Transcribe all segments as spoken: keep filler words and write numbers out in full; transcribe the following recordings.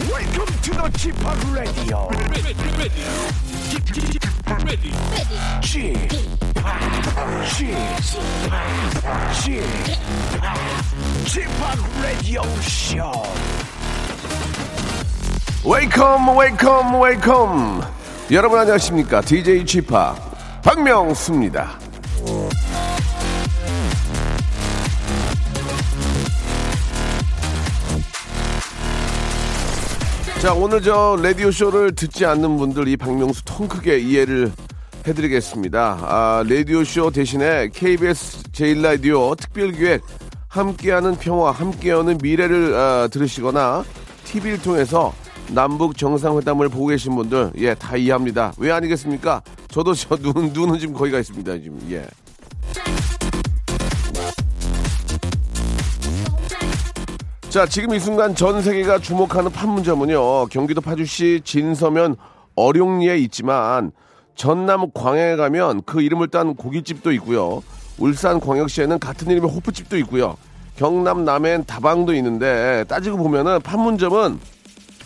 Welcome to the 지팍 Radio. 지팍 Radio Show. Welcome, welcome, welcome. 여러분 안녕하십니까? 디제이 지팍 박명수입니다. 자, 오늘 저 라디오쇼를 듣지 않는 분들 이 박명수 통 크게 이해를 해드리겠습니다. 아, 라디오쇼 대신에 케이비에스 제일 라디오 특별기획 함께하는 평화, 함께하는 미래를 아, 들으시거나 티비를 통해서 남북 정상회담을 보고 계신 분들, 예, 다 이해합니다. 왜 아니겠습니까? 저도 저 눈, 눈은 지금 거기가 있습니다. 지금, 예. 자, 지금 이 순간 전 세계가 주목하는 판문점은요, 경기도 파주시 진서면 어룡리에 있지만 전남 광양에 가면 그 이름을 딴 고깃집도 있고요, 울산 광역시에는 같은 이름의 호프집도 있고요, 경남 남해엔 다방도 있는데, 따지고 보면은 판문점은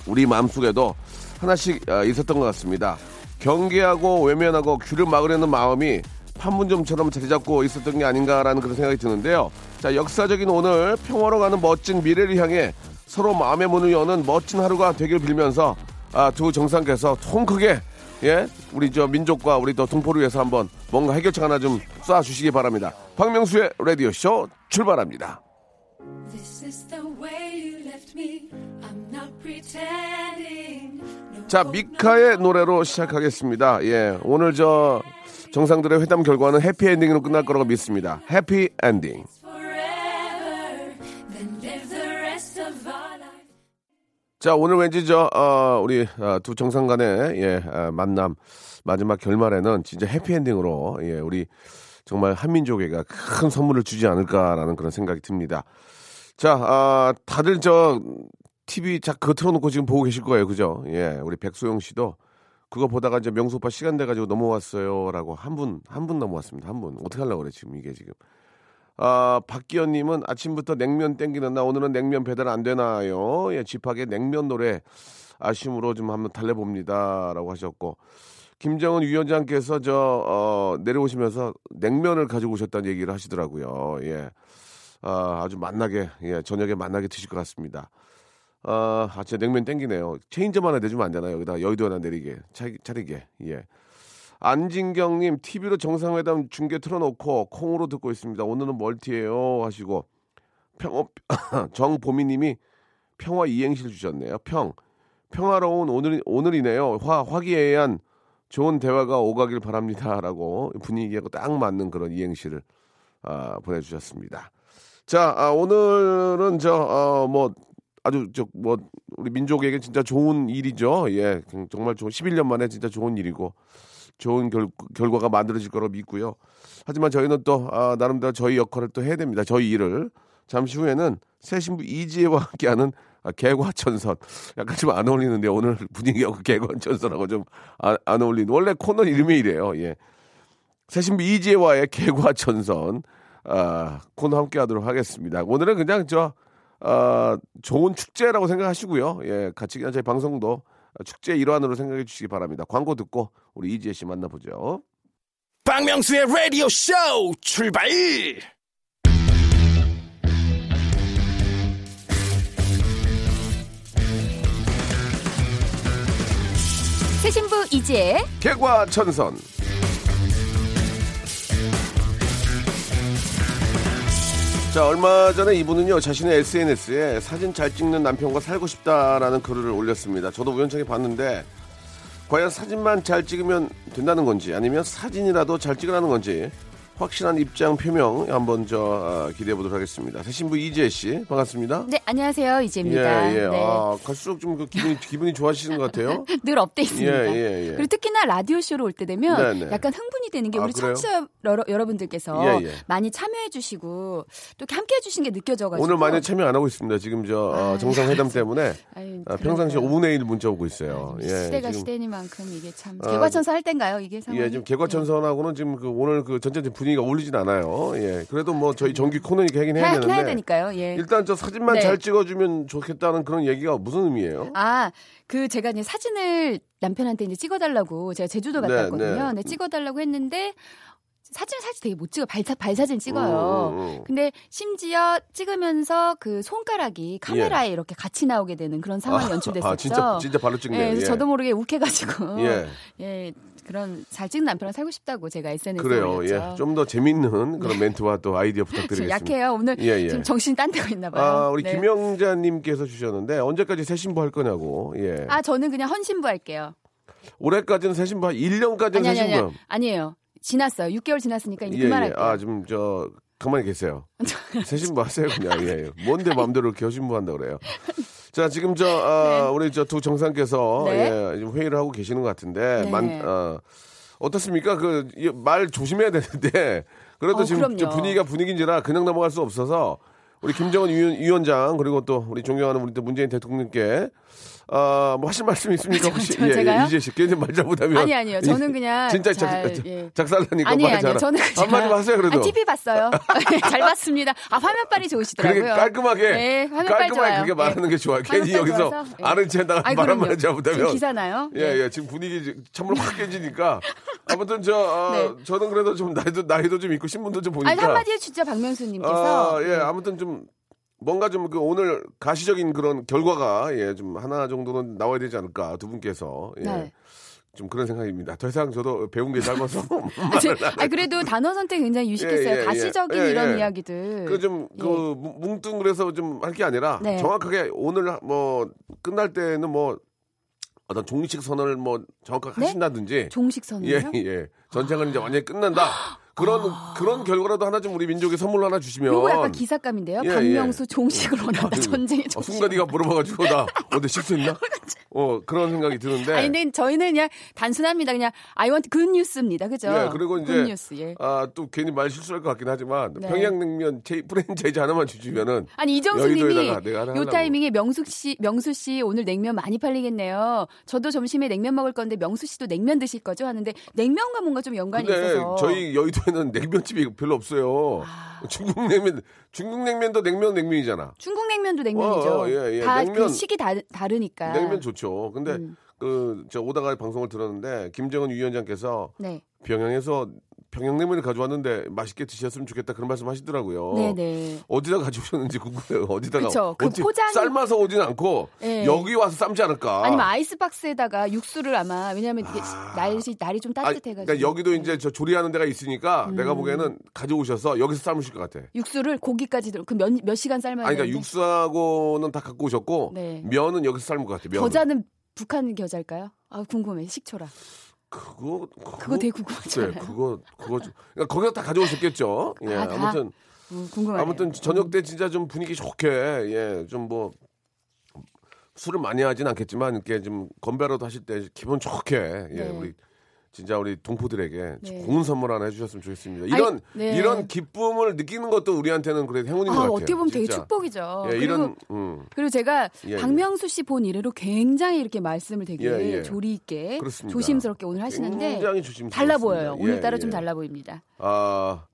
우리 마음속에도 하나씩 있었던 것 같습니다. 경계하고 외면하고 귀를 막으려는 마음이 판문점처럼 자리잡고 있었던 게 아닌가라는 그런 생각이 드는데요. 자, 역사적인 오늘, 평화로 가는 멋진 미래를 향해 서로 마음의 문을 여는 멋진 하루가 되길 빌면서, 아, 두 정상께서 통 크게, 예, 우리 저 민족과 우리 또 동포를 위해서 한번 뭔가 해결책 하나 좀 쏴주시기 바랍니다. 박명수의 라디오쇼 출발합니다. This is the way you left me. I'm not pretending. No, 자, 미카의 노래로 시작하겠습니다. 예, 오늘 저 정상들의 회담 결과는 해피엔딩으로 끝날 거라고 믿습니다. 해피엔딩. 자, 오늘 왠지 저 어, 우리 어, 두 정상 간의, 예, 어, 만남 마지막 결말에는 진짜 해피엔딩으로, 예, 우리 정말 한민족에게 큰 선물을 주지 않을까라는 그런 생각이 듭니다. 자, 어, 다들 저 티비 자 그거 틀어놓고 지금 보고 계실 거예요, 그죠? 예, 우리 백소영 씨도 그거 보다가 이제 명수 오빠 시간 돼가지고 넘어왔어요라고 한 분, 한 분 넘어왔습니다. 한 분. 어떻게 하려고 그래, 지금 이게 지금. 아, 박기현님은 아침부터 냉면 땡기는 나, 오늘은 냉면 배달 안 되나요? 예, 집하게 냉면 노래 아쉬움으로 좀 한번 달래봅니다라고 하셨고, 김정은 위원장께서 저, 어, 내려오시면서 냉면을 가지고 오셨다는 얘기를 하시더라고요. 예. 아, 아주 만나게, 예, 저녁에 만나게 드실 것 같습니다. 아, 아, 진짜 냉면 땡기네요. 체인점 하나 내주면 안 되나요? 여기다 여의도 하나 내리게, 차, 차리게. 예. 안진경님, 티비로 정상회담 중계 틀어놓고 콩으로 듣고 있습니다. 오늘은 멀티예요 하시고, 평, 정보미님이 평화 이행시를 주셨네요. 평, 평화로운 오늘, 오늘이네요. 화, 화기애애한 좋은 대화가 오가길 바랍니다라고 분위기하고 딱 맞는 그런 이행시를 아, 보내주셨습니다. 자, 아, 오늘은 저, 어, 뭐 아주 저 뭐 우리 민족에게 진짜 좋은 일이죠. 예, 정말 좋은, 십일 년 만에 진짜 좋은 일이고 좋은 결, 결과가 만들어질 거로 믿고요. 하지만 저희는 또, 아, 나름대로 저희 역할을 또 해야 됩니다. 저희 일을. 잠시 후에는 새 신부 이지혜와 함께하는, 아, 개과천선. 약간 좀 안 어울리는데, 오늘 분위기하고 개과천선하고 좀 안, 안 어울리는. 원래 코너 이름이 이래요. 예. 새 신부 이지혜와의 개과천선, 아, 코너 함께하도록 하겠습니다. 오늘은 그냥 저, 아, 좋은 축제라고 생각하시고요. 예, 같이 그냥 저희 방송도 축제의 일환으로 생각해 주시기 바랍니다. 광고 듣고 우리 이지혜 씨 만나보죠. 박명수의 라디오 쇼 출발! 새신부 이지혜 개과천선. 자, 얼마 전에 이분은요, 자신의 에스엔에스에 사진 잘 찍는 남편과 살고 싶다라는 글을 올렸습니다. 저도 우연찮게 봤는데, 과연 사진만 잘 찍으면 된다는 건지, 아니면 사진이라도 잘 찍으라는 건지, 확실한 입장 표명 한번 저, 어, 기대해 보도록 하겠습니다. 새신부 이지혜 씨, 반갑습니다. 네, 안녕하세요, 이지혜입니다. 예, 예. 네. 아, 갈수록 좀 그 기분이, 기분이 좋아지시는 것 같아요. 늘 업데이트입니다. 예, 예, 예. 그리고 특히나 라디오 쇼로 올 때 되면, 네네, 약간 흥분이 되는 게, 우리, 아, 청취자 여러, 여러분들께서, 예, 예, 많이 참여해주시고 또 함께해주신 게 느껴져가지고. 오늘 많이 참여 안 하고 있습니다. 지금 저, 어, 정상회담 때문에, 아유, 아, 평상시 오분의 일 문자 오고 있어요. 아유, 시대가, 예, 시대니만큼 이게 참, 아, 개과천선 할 땐가요, 이게 상황이? 예, 지금 개과천선하고는 지금 그 오늘 그 전체 분위기 분위기가 어울리진 않아요. 예, 그래도 뭐 저희 정규 코너니까 하긴 해야, 해야 되는데. 해야 되니까요. 예. 일단 저 사진만 네. 잘 찍어주면 좋겠다는 그런 얘기가 무슨 의미예요? 아, 그 제가 이제 사진을 남편한테 이제 찍어달라고 제가 제주도 갔다 네, 왔거든요. 네. 네, 찍어달라고 했는데. 사진을 사실 되게 못 찍어. 발, 발 사진 찍어요. 음, 음, 음. 근데 심지어 찍으면서 그 손가락이 카메라에 예. 이렇게 같이 나오게 되는 그런 상황이 아, 연출됐었죠. 아, 진짜, 진짜 발로 찍네요. 예, 예. 저도 모르게 욱해가지고. 예. 예. 그런 잘 찍는 남편이랑 살고 싶다고 제가 에스엔에스에 그래요. 예. 좀 더 재밌는 그런 멘트와 또 아이디어 부탁드리겠습니다. 약해요. 오늘 예, 예. 지금 정신이 딴 데가 있나 봐요. 아, 우리 네. 김영자님께서 주셨는데 언제까지 새 신부 할 거냐고. 예. 아, 저는 그냥 헌신부 할게요. 올해까지는 새 신부, 일 년까지는 새 신부. 아니, 아니에요. 지났어요. 육 개월 지났으니까 이제 예, 그만할게요. 예. 아, 지금 저 가만히 계세요. 새 신부 하세요 그냥. 예. 뭔데 마음대로 이렇게 신부한다 그래요. 자, 지금 저 어, 네. 우리 저 두 정상께서 네. 예, 지금 회의를 하고 계시는 것 같은데 네. 만, 어, 어떻습니까? 그 말 조심해야 되는데 그래도 어, 지금 좀 분위기가 분위기인지라 그냥 넘어갈 수 없어서 우리 김정은 위원, 위원장 그리고 또 우리 존경하는 우리 또 문재인 대통령께. 아, 뭐 하실 말씀 있습니까? 혹시 저, 저, 예, 제가요? 예, 이제 쉽게 말 잘못하면 아니 아니요. 저는 그냥 진짜 예. 작살나니까 아니, 말 잘하. 저는 그냥 한마디 하세요 그래도. 아, 티비 봤어요. 잘 봤습니다. 아, 화면빨이 좋으시더라고요. 그게 깔끔하게 네, 화면빨 깔끔하게 그게 말하는 예. 게 좋아. 괜히 여기서 좋아서, 예. 아는 체 나가 말 한마디 잘못하면 지금 기사나요? 예, 예. 지금 분위기 참으로 확 깨지니까. 아무튼 저 아, 네. 저는 그래도 좀 나이도 나이도 좀 있고 신분도 좀 보니까. 아니, 한마디에 진짜 박명수 님께서 아, 예. 네. 아무튼 좀 뭔가 좀 그 오늘 가시적인 그런 결과가 예 좀 하나 정도는 나와야 되지 않을까 두 분께서 예. 네. 좀 그런 생각입니다. 더 이상 저도 배운 게 짧아서. 아, 제, 아니, 그래도 단어 선택 굉장히 유식했어요. 예, 예, 가시적인 예, 예. 이런 이야기들. 그 좀 그 예. 뭉뚱그려서 좀 할 게 아니라 네. 정확하게 오늘 뭐 끝날 때는 뭐. 어떤 종식 선언을 뭐 정확하게 네? 하신다든지 종식 선언이요? 예, 예. 전쟁은 아. 이제 완전히 끝난다. 그런 아. 그런 결과라도 하나 좀 우리 민족에 선물로 하나 주시면. 이거 약간 기사감인데요. 예, 박명수 예. 종식을 원한다. 아, 전쟁이 종식. 아, 순간 네가 물어봐가지고 나 어디 실수했나? 어 그런 생각이 드는데. 아니 근데 저희는 그냥 단순합니다. 그냥 I want good news입니다. 그죠? 네. 예, 그리고 이제 뉴스, 예. 아, 또 괜히 말 실수할 것 같긴 하지만 네. 평양냉면 제, 프랜차이즈 하나만 주시면은. 아니 이정수님이 요 타이밍에 명수 씨 명수 씨 오늘 냉면 많이 팔리겠네요. 저도 점심에 냉면 먹을 건데 명수 씨도 냉면 드실 거죠? 하는데 냉면과 뭔가 좀 연관이 근데 있어서. 저희 여의도에는 냉면집이 별로 없어요. 아... 중국 냉면, 중국 냉면도 냉면 냉면이잖아. 중국 냉면도 냉면이죠. 어, 예, 예. 다 냉면, 그 식이 다, 다르니까. 냉면 좋죠. 근데 음. 그 저 오다가 방송을 들었는데 김정은 위원장께서 네. 평양에서 평양냉면을 가져왔는데 맛있게 드셨으면 좋겠다 그런 말씀하시더라고요. 네네. 어디다 가져오셨는지 궁금해요. 어디다가 그쵸, 그 어디, 포장... 삶아서 오진 않고 네. 여기 와서 삶지 않을까. 아니면 아이스박스에다가 육수를 아마 왜냐하면 이게 아... 날씨 날이 좀 따뜻해가지고. 아, 그러니까 여기도 이제 저 조리하는 데가 있으니까 음... 내가 보기에는 가져오셔서 여기서 삶으실 것 같아. 육수를 고기까지 들 그 몇 몇 시간 삶아야. 아니, 그러니까 되는데? 육수하고는 다 갖고 오셨고 네. 면은 여기서 삶을 것 같아. 면은. 겨자는 북한 겨자일까요? 아 궁금해 식초라. 그거, 그거 그거 되게 궁금하잖아요. 네, 그거 그거 좀, 그러니까 거기서 다 가져오셨겠죠. 예, 아, 아무튼 음, 궁금하네요. 아무튼 저녁 때 진짜 좀 분위기 좋게 예, 좀 뭐 술을 많이 하진 않겠지만 이렇게 좀 건배라도 하실 때 기분 좋게 예, 네. 우리 진짜 우리 동포들에게 네. 좋은 선물 하나 해주셨으면 좋겠습니다. 이런 아니, 네. 이런 기쁨을 느끼는 것도 우리한테는 그래도 행운인 아, 것 같아요. 어떻게 보면 진짜. 되게 축복이죠. 예, 그리고, 이런, 음. 그리고 제가 예, 박명수 씨 본 이래로 굉장히 이렇게 말씀을 되게 예, 예. 조리 있게 그렇습니다. 조심스럽게 오늘 하시는데 굉장히 조심스럽습니다. 달라 보여요. 예, 오늘따라 예. 좀 달라 보입니다. 아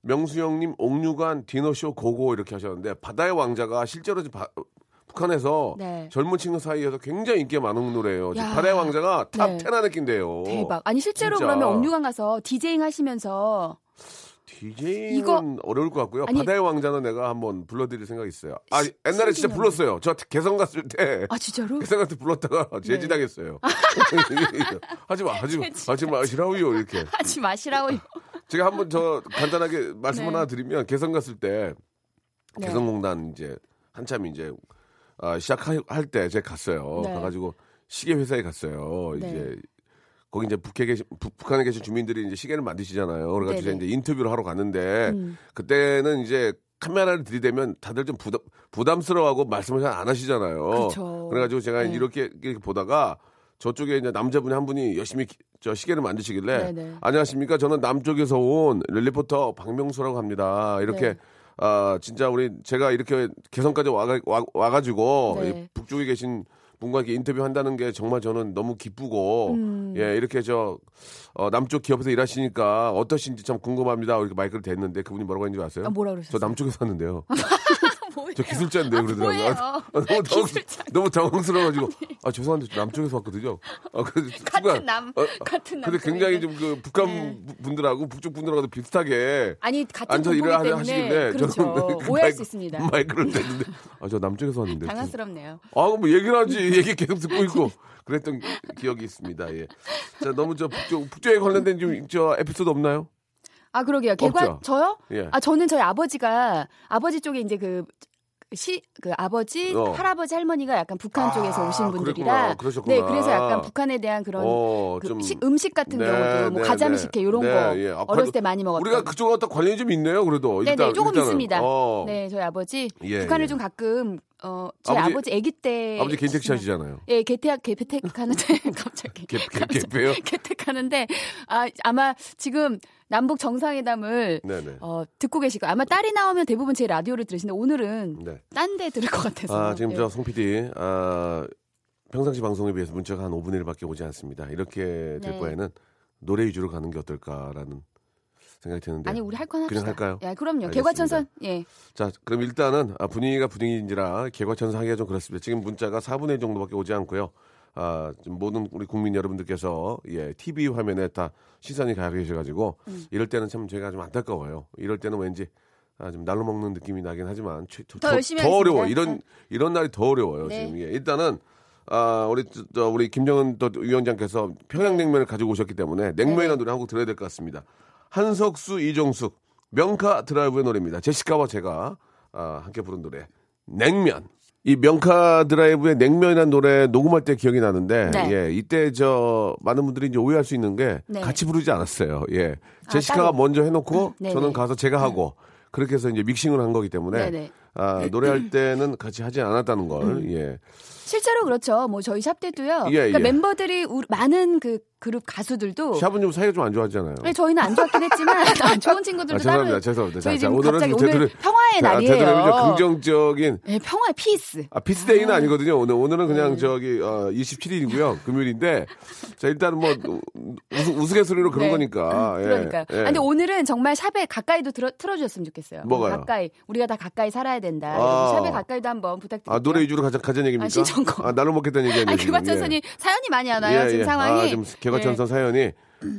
명수 형님 옥류관 디너쇼 고고 이렇게 하셨는데 바다의 왕자가 실제로 바, 북한에서 네. 젊은 친구 사이에서 굉장히 인기가 많은 노래예요. 바다의 왕자가 탑 텐 네. 안에 낀대요. 대박. 아니 실제로 진짜. 그러면 옥류관 가서 디제잉 하시면서 디제잉은 이거... 어려울 것 같고요. 아니... 바다의 왕자는 내가 한번 불러드릴 생각이 있어요. 아 시, 옛날에 진짜 불렀어요. 저 개성 갔을 때. 아 진짜로? 개성 갔을 때 불렀다가 제지당했어요. 네. 하지 마. 하지 마. 하지 마시라고요 이렇게. 하지 마시라고요. 제가 한번 저 간단하게 말씀 네. 하나 드리면 개성 갔을 때 네. 개성공단 이제 한참 이제 아, 시작할 때 제가 갔어요. 네. 가가지고 시계 회사에 갔어요. 네. 이제 거기 이제 북에 계신 북, 북한에 계신 주민들이 이제 시계를 만드시잖아요. 그래가지고 이제 인터뷰를 하러 갔는데 음. 그때는 이제 카메라를 들이대면 다들 좀 부담 부담스러워하고 말씀을 잘 안 하시잖아요. 그렇죠. 그래가지고 제가 네. 이렇게, 이렇게 보다가 저쪽에 이제 남자분이 한 분이 열심히 저 시계를 만드시길래 네네. 안녕하십니까? 저는 남쪽에서 온 리포터 박명수라고 합니다. 이렇게. 네. 아 진짜 우리 제가 이렇게 개성까지 와가, 와 와가지고 네. 북쪽에 계신 뭔가 이렇게 인터뷰 한다는 게 정말 저는 너무 기쁘고, 음. 예, 이렇게 저, 어, 남쪽 기업에서 일하시니까 어떠신지 참 궁금합니다. 이렇게 마이크를 댔는데 그분이 뭐라고 했는지 아세요? 아, 뭐라 그러셨어요? 저 남쪽에서 왔는데요. 저 기술자인데요, 아, 그러더라고요. 아, 너무, 기술자. 너무 당황스러워가지고. 아, 죄송한데, 남쪽에서 왔거든요. 아, 그, 같은 남, 어, 같은 남. 근데 굉장히 좀 그 북한 네. 분들하고 북쪽 분들하고도 비슷하게. 아니, 같은 분들. 앉아서 일을 하시는데. 그렇죠. 저는 오해할 마이크, 수 있습니다. 마이크를 댔는데. 아, 저 남쪽에서 왔는데. 당황스럽네요. 아, 뭐 얘기를 하지. 얘기 계속 듣고 있고. 그랬던 기억이 있습니다. 예. 자, 너무 저 북쪽, 북쪽에 관련된 좀, 저 에피소드 없나요? 아, 그러게요. 개관, 없죠? 저요? 예. 아, 저는 저희 아버지가, 아버지 쪽에 이제 그, 시, 그 아버지, 어. 할아버지, 할머니가 약간 북한 아, 쪽에서 오신 분들이라. 그러셨구나. 네, 그래서 약간 북한에 대한 그런 어, 그 시, 음식 같은 네, 경우도 뭐 네, 가자미식회 네, 이런 네, 거 예. 아, 어렸을 때 많이 먹었던. 우리가 그쪽하고 딱 관련이 좀 있네요, 그래도. 네네, 일단, 조금 일단은. 있습니다. 어. 네, 저희 아버지. 예, 북한을 예. 좀 가끔. 어, 제 아버지, 아버지 아기 때 아버지 개택하시잖아요. 예, 개택 개택하는데 갑자기 개개요 개택하는데 아 아마 지금 남북 정상회담을 네네. 어 듣고 계시고 아마 딸이 나오면 대부분 제 라디오를 들으시는데 오늘은 네. 딴 데 들을 것 같아서. 아, 지금 네. 저 송 피디 아 평상시 방송에 비해서 문자가 한 오 분의 일밖에 오지 않습니다. 이렇게 될 네. 바에는 노래 위주로 가는 게 어떨까라는 생각이 드는데. 아니 우리 할 건 합시다. 그냥 할까요? 야, 그럼요. 알겠습니다. 개과천선. 예. 자, 그럼 일단은 아, 분위기가 분위기인지라 개과천선 하기가 좀 그렇습니다. 지금 문자가 사분의 일 정도밖에 오지 않고요. 아, 모든 우리 국민 여러분들께서 예, 티비 화면에 다 시선이 가 계셔가지고 음. 이럴 때는 참 저희가 좀 안타까워요. 이럴 때는 왠지 아, 좀 날로 먹는 느낌이 나긴 하지만 더, 더, 더 열심히 더 어려워. 이런 이런 날이 더 어려워요. 네. 지금 예, 일단은. 아, 우리, 저, 우리 김정은 또 위원장께서 평양냉면을 가지고 오셨기 때문에 냉면이라는 네. 노래 한 곡 들어야 될 것 같습니다. 한석수, 이종숙, 명카 드라이브의 노래입니다. 제시카와 제가 아, 함께 부른 노래, 냉면. 이 명카 드라이브의 냉면이라는 노래 녹음할 때 기억이 나는데, 네. 예, 이때 저 많은 분들이 이제 오해할 수 있는 게 네. 같이 부르지 않았어요. 예, 제시카가 아, 먼저 해놓고 음, 저는 가서 제가 하고 그렇게 해서 이제 믹싱을 한 거기 때문에 네네. 아, 노래할 때는 같이 하지 않았다는 걸. 음. 예. 실제로 그렇죠. 뭐 저희 샵 때도요. 예, 그러니까 예. 멤버들이 우리, 많은 그 그룹 가수들도 샵은 좀 사이가 좀 안 좋았잖아요. 네, 저희는 안 좋았긴 했지만 안 좋은 친구들도 아, 죄송합니다. 따로. 죄송합니다. 저희 자, 지금 오늘은 갑자기 오늘 드립, 평화의 자, 날이에요. 긍정적인. 네, 평화의 피스. 아, 피스데이는 아. 아니거든요. 오늘 오늘은 그냥 네. 저기 어, 이십칠일이고요. 금요일인데 자 일단은 뭐 우스, 우스갯소리로 그런 네. 거니까. 음, 그러니까요. 예. 아, 근데 오늘은 정말 샵에 가까이도 들어, 틀어주셨으면 좋겠어요. 뭐가요? 가까이 우리가 다 가까이 살아야 된다. 아. 샵에 가까이도 한번 부탁드립니다. 아, 노래 위주로 가자 가자 얘기입니까? 아, 신청곡. 아, 나를 먹겠다는 얘기 아니에요. 개과천선이 예. 사연이 많이 하나요? 예, 지금 예. 상황이. 아, 지금 개과천선 예. 사연이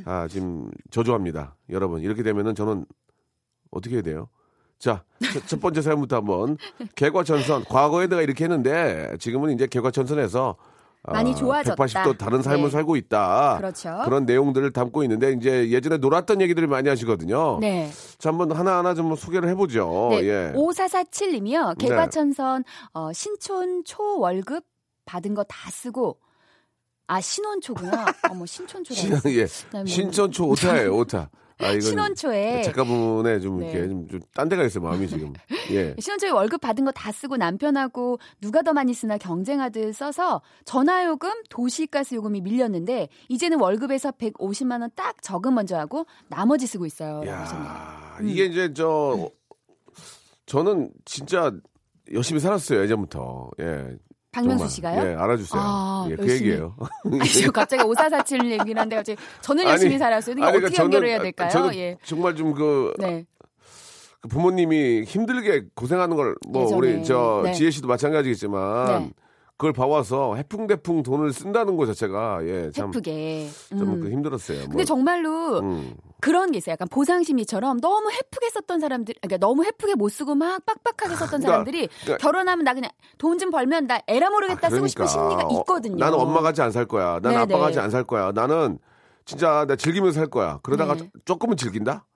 아, 지금 저조합니다. 여러분 이렇게 되면은 저는 어떻게 해야 돼요? 자, 첫 번째 사연부터 한번 개과천선. 과거에 내가 이렇게 했는데 지금은 이제 개과천선에서 많이 아, 좋아졌다. 백팔십 도 다른 삶을 네. 살고 있다. 그렇죠. 그런 내용들을 담고 있는데 이제 예전에 놀았던 얘기들을 많이 하시거든요. 네. 자, 한번 하나하나 좀 소개를 해보죠. 네. 예. 오사사칠님이요. 개과천선 네. 어, 신촌 초월급 받은 거 다 쓰고 아 신혼초구나. 어머 신촌초라. 신, 예. 뭐. 신촌초 오타예요. 오타. 아, 이건 신혼초에 작가분의 좀 네. 이렇게 좀 딴 데가 있어요 마음이 지금. 예. 신혼초에 월급 받은 거 다 쓰고 남편하고 누가 더 많이 쓰나 경쟁하듯 써서 전화요금, 도시가스 요금이 밀렸는데 이제는 월급에서 백오십만 원 딱 저금 먼저 하고 나머지 쓰고 있어요. 야, 이게 음. 이제 저 저는 진짜 열심히 살았어요 예전부터. 예. 박명수 씨가요? 예, 알아주세요. 아, 예, 그 얘기예요. 아니, 갑자기 오사사칠 얘기를 한데 갑자기 저는 열심히 아니, 살았어요. 이게 아니, 그러니까 어떻게 저는, 연결해야 될까요? 저는 예. 정말 좀 그, 네. 그 부모님이 힘들게 고생하는 걸 뭐 우리 저 네. 지혜 씨도 마찬가지겠지만 네. 그걸 봐와서 해풍대풍 돈을 쓴다는 거 자체가 예, 참 해프게 음. 좀 그 힘들었어요. 근데 뭐. 정말로 음. 그런 게 있어요. 약간 보상심리처럼 너무 해프게 썼던 사람들, 그러니까 너무 해프게 못 쓰고 막 빡빡하게 썼던 그러니까, 사람들이 그러니까, 결혼하면 나 그냥 돈 좀 벌면 나 에라 모르겠다 아, 그러니까. 쓰고 싶은 심리가 있거든요. 나는 엄마 같이 안 살 거야. 나는 아빠 같이 안 살 거야. 나는 진짜 나 즐기면서 살 거야. 그러다가 네. 조금은 즐긴다?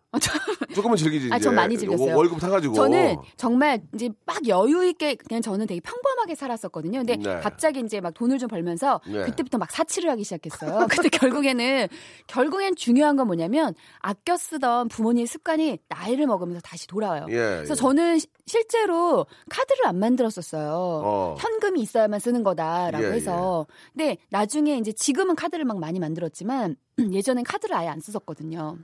조금은 즐기지. 아, 전 많이 즐겼어요. 월급 타가지고. 저는 정말 이제 막 여유 있게 그냥 저는 되게 평범하게 살았었거든요. 근데 네. 갑자기 이제 막 돈을 좀 벌면서 네. 그때부터 막 사치를 하기 시작했어요. 근데 결국에는 결국엔 중요한 건 뭐냐면 아껴 쓰던 부모님의 습관이 나이를 먹으면서 다시 돌아와요. 예, 그래서 예. 저는 실제로 카드를 안 만들었었어요. 어. 현금이 있어야만 쓰는 거다라고 예, 해서. 예. 근데 나중에 이제 지금은 카드를 막 많이 만들었지만 예전엔 카드를 아예 안 썼었거든요.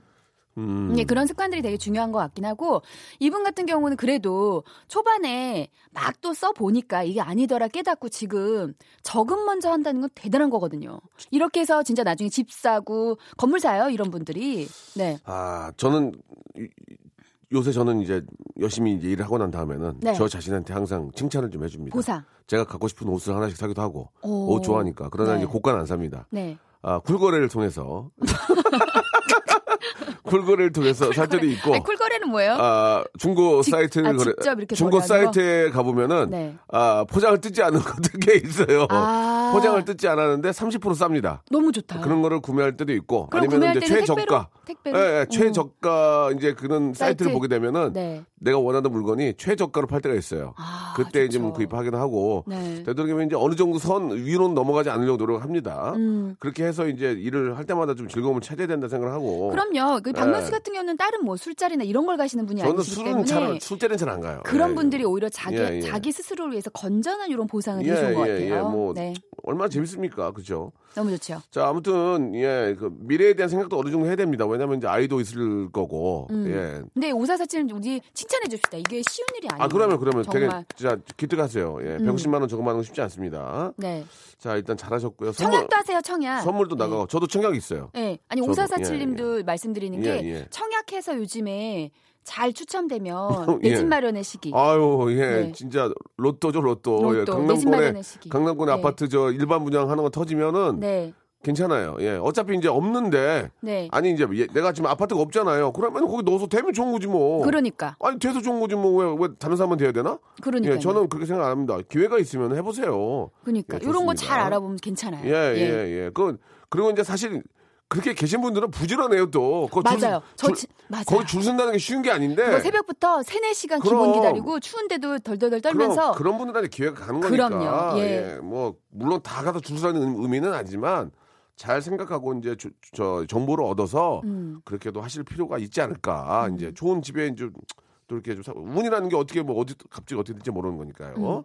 음. 네, 그런 습관들이 되게 중요한 것 같긴 하고, 이분 같은 경우는 그래도 초반에 막 또 써보니까 이게 아니더라 깨닫고 지금 적응 먼저 한다는 건 대단한 거거든요. 이렇게 해서 진짜 나중에 집 사고 건물 사요, 이런 분들이. 네. 아, 저는 요새 저는 이제 열심히 이제 일을 하고 난 다음에는 네. 저 자신한테 항상 칭찬을 좀 해줍니다. 보상. 제가 갖고 싶은 옷을 하나씩 사기도 하고, 오. 옷 좋아하니까. 그러나 네. 이제 고가는 안 삽니다. 네. 아, 굴거래를 통해서. 쿨거래를 통해서 쿨거래. 살 때도 있고. 아니, 쿨거래는 뭐예요? 아, 중고 직, 사이트를 아, 거래, 중고 사이트에 거? 가보면은 네. 아, 포장을 뜯지 않은 것들 꽤 있어요. 아~ 포장을 뜯지 않았는데 삼십 퍼센트 쌉니다. 너무 좋다. 그런 거를 구매할 때도 있고, 아니면 이제 최저가, 예, 예, 최저가 이제 그런 사이트를 사이트. 보게 되면은 네. 내가 원하는 물건이 최저가로 팔 때가 있어요. 아, 그때 좀 구입하기도 하고 네. 되도록이면 이제 어느 정도 선 위로 넘어가지 않으려고 노력합니다. 음. 그렇게 해서 이제 일을 할 때마다 좀 즐거움을 찾아야 된다 생각을 하고. 그럼요. 그 박명수 네. 같은 경우는 다른 뭐 술자리나 이런 걸 가시는 분이 아니기 때문에 저는 술자리는 잘 안 가요. 그런 예, 분들이 예. 오히려 자기 예, 예. 자기 스스로를 위해서 건전한 이런 보상을 예, 해준 예, 것 같아요. 예, 뭐 네. 얼마나 재밌습니까, 그죠? 너무 좋죠. 자, 아무튼 예, 그 미래에 대한 생각도 어느 정도 해야 됩니다. 왜냐하면 이제 아이도 있을 거고. 음. 예. 근데 오사사치는 우리 칭찬해 줍시다. 이게 쉬운 일이 아니에요. 아, 그러면 그러면 정말. 되게 진짜 기특하세요. 예, 음. 백오십만 원 저금하는 거 쉽지 않습니다. 네. 자, 일단 잘하셨고요. 청약도 선물, 하세요, 청약. 선물도 나가고 예. 저도 청약 있어요. 예. 아니 오사사칠님도 예, 예. 말씀드리는 게 예, 예. 청약해서 요즘에. 잘 추첨되면 내 집 예. 마련의 시기. 아유, 예, 네. 진짜 로또죠, 로또. 로또. 예, 강남권에 강남권에 네. 아파트 저 일반 분양 하는 거 터지면은 네. 괜찮아요. 예, 어차피 이제 없는데 네. 아니 이제 내가 지금 아파트가 없잖아요. 그러면 거기 넣어서 되면 좋은 거지 뭐. 그러니까. 아니 돼서 좋은 거지 뭐 왜 왜 다른 사람은 돼야 되나? 그러니까. 예, 저는 그렇게 생각 안 합니다. 기회가 있으면 해보세요. 그러니까 예, 이런 거 잘 알아보면 괜찮아요. 예, 예, 예. 예. 그 그리고 이제 사실. 그렇게 계신 분들은 부지런해요 또. 맞아요. 줄, 저 줄, 맞아요. 거기 줄 쓴다는 게 쉬운 게 아닌데. 새벽부터 세네 시간 그럼, 기본 기다리고 추운데도 덜덜덜 떨면서. 그럼, 그런 분들한테 기회가 가는 거니까. 그럼요. 예. 예. 뭐 물론 다 가서 줄 서는 의미는 아니지만 잘 생각하고 이제 저, 저 정보를 얻어서 음. 그렇게도 하실 필요가 있지 않을까. 음. 이제 좋은 집에 이제 또 이렇게 좀 운이라는 게 어떻게 뭐 어디 갑자기 어떻게 될지 모르는 거니까요. 음.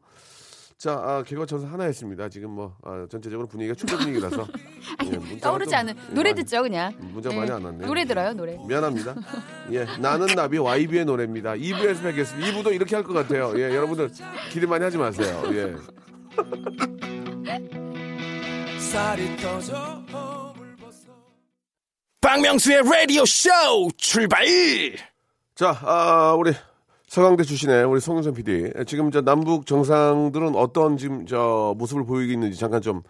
자, 아, 개과천선 하나 했습니다. 지금 뭐 아, 전체적으로 분위기가 축제 분위기라서 예, 떠오르지 않은 노래 듣죠 그냥. 문자 네. 많이 안 왔네요. 노래 들어요 노래. 미안합니다. 예, 나는 나비 와이비의 노래입니다. 이 부에서 뵙겠습니다. 이 부도 이렇게 할 것 같아요. 예, 여러분들 기대 많이 하지 마세요. 예. 박명수의 라디오 쇼 출발. 자, 아, 우리. 서강대 출신의 우리 송윤선 피디. 지금 저 남북 정상들은 어떤 지금 저 모습을 보이고 있는지 잠깐 좀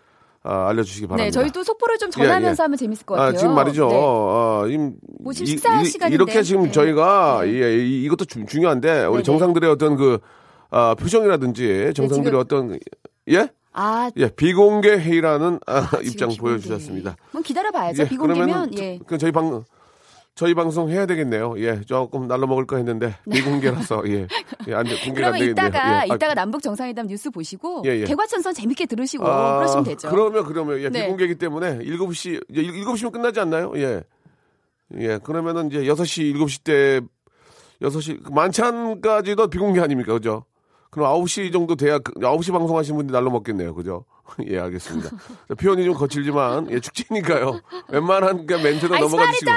아, 알려주시기 바랍니다. 네, 저희 또 속보를 좀 전하면서 예, 예. 하면 재밌을 것 같아요. 아, 지금 말이죠. 네. 아, 지금 뭐 지금 식사 시간인데 이렇게 지금 네. 저희가 네. 예, 이것도 주, 중요한데 우리 네네. 정상들의 어떤 그 아, 표정이라든지 정상들의 네, 어떤 예. 아, 예, 비공개 회의라는 아, 아, 입장 비공개. 보여주셨습니다. 한번 기다려봐야죠. 예, 비공개면 예. 그 저희 방. 저희 방송 해야 되겠네요. 예, 조금 날로 먹을까 했는데 미공개라서 예, 예 안, 공개가 안 되겠네요. 그러면 이따가 예. 이따가 남북 정상회담 뉴스 보시고 예, 예. 개과천선 재밌게 들으시고 아, 그러시면 되죠. 그러면 그러면 예, 네. 미공개이기 때문에 일곱 시 이제 일곱 시면 끝나지 않나요? 예, 예 그러면은 이제 여섯 시 일곱 시 때 여섯 시 만찬까지도 비공개 아닙니까, 그죠? 그럼 아홉 시 정도 돼야 아홉 시 방송하시는 분들 날로 먹겠네요, 그죠? 예, 알겠습니다. 표현이 좀 거칠지만 예, 축제니까요. 웬만한 그 멘트도 넘어가시고,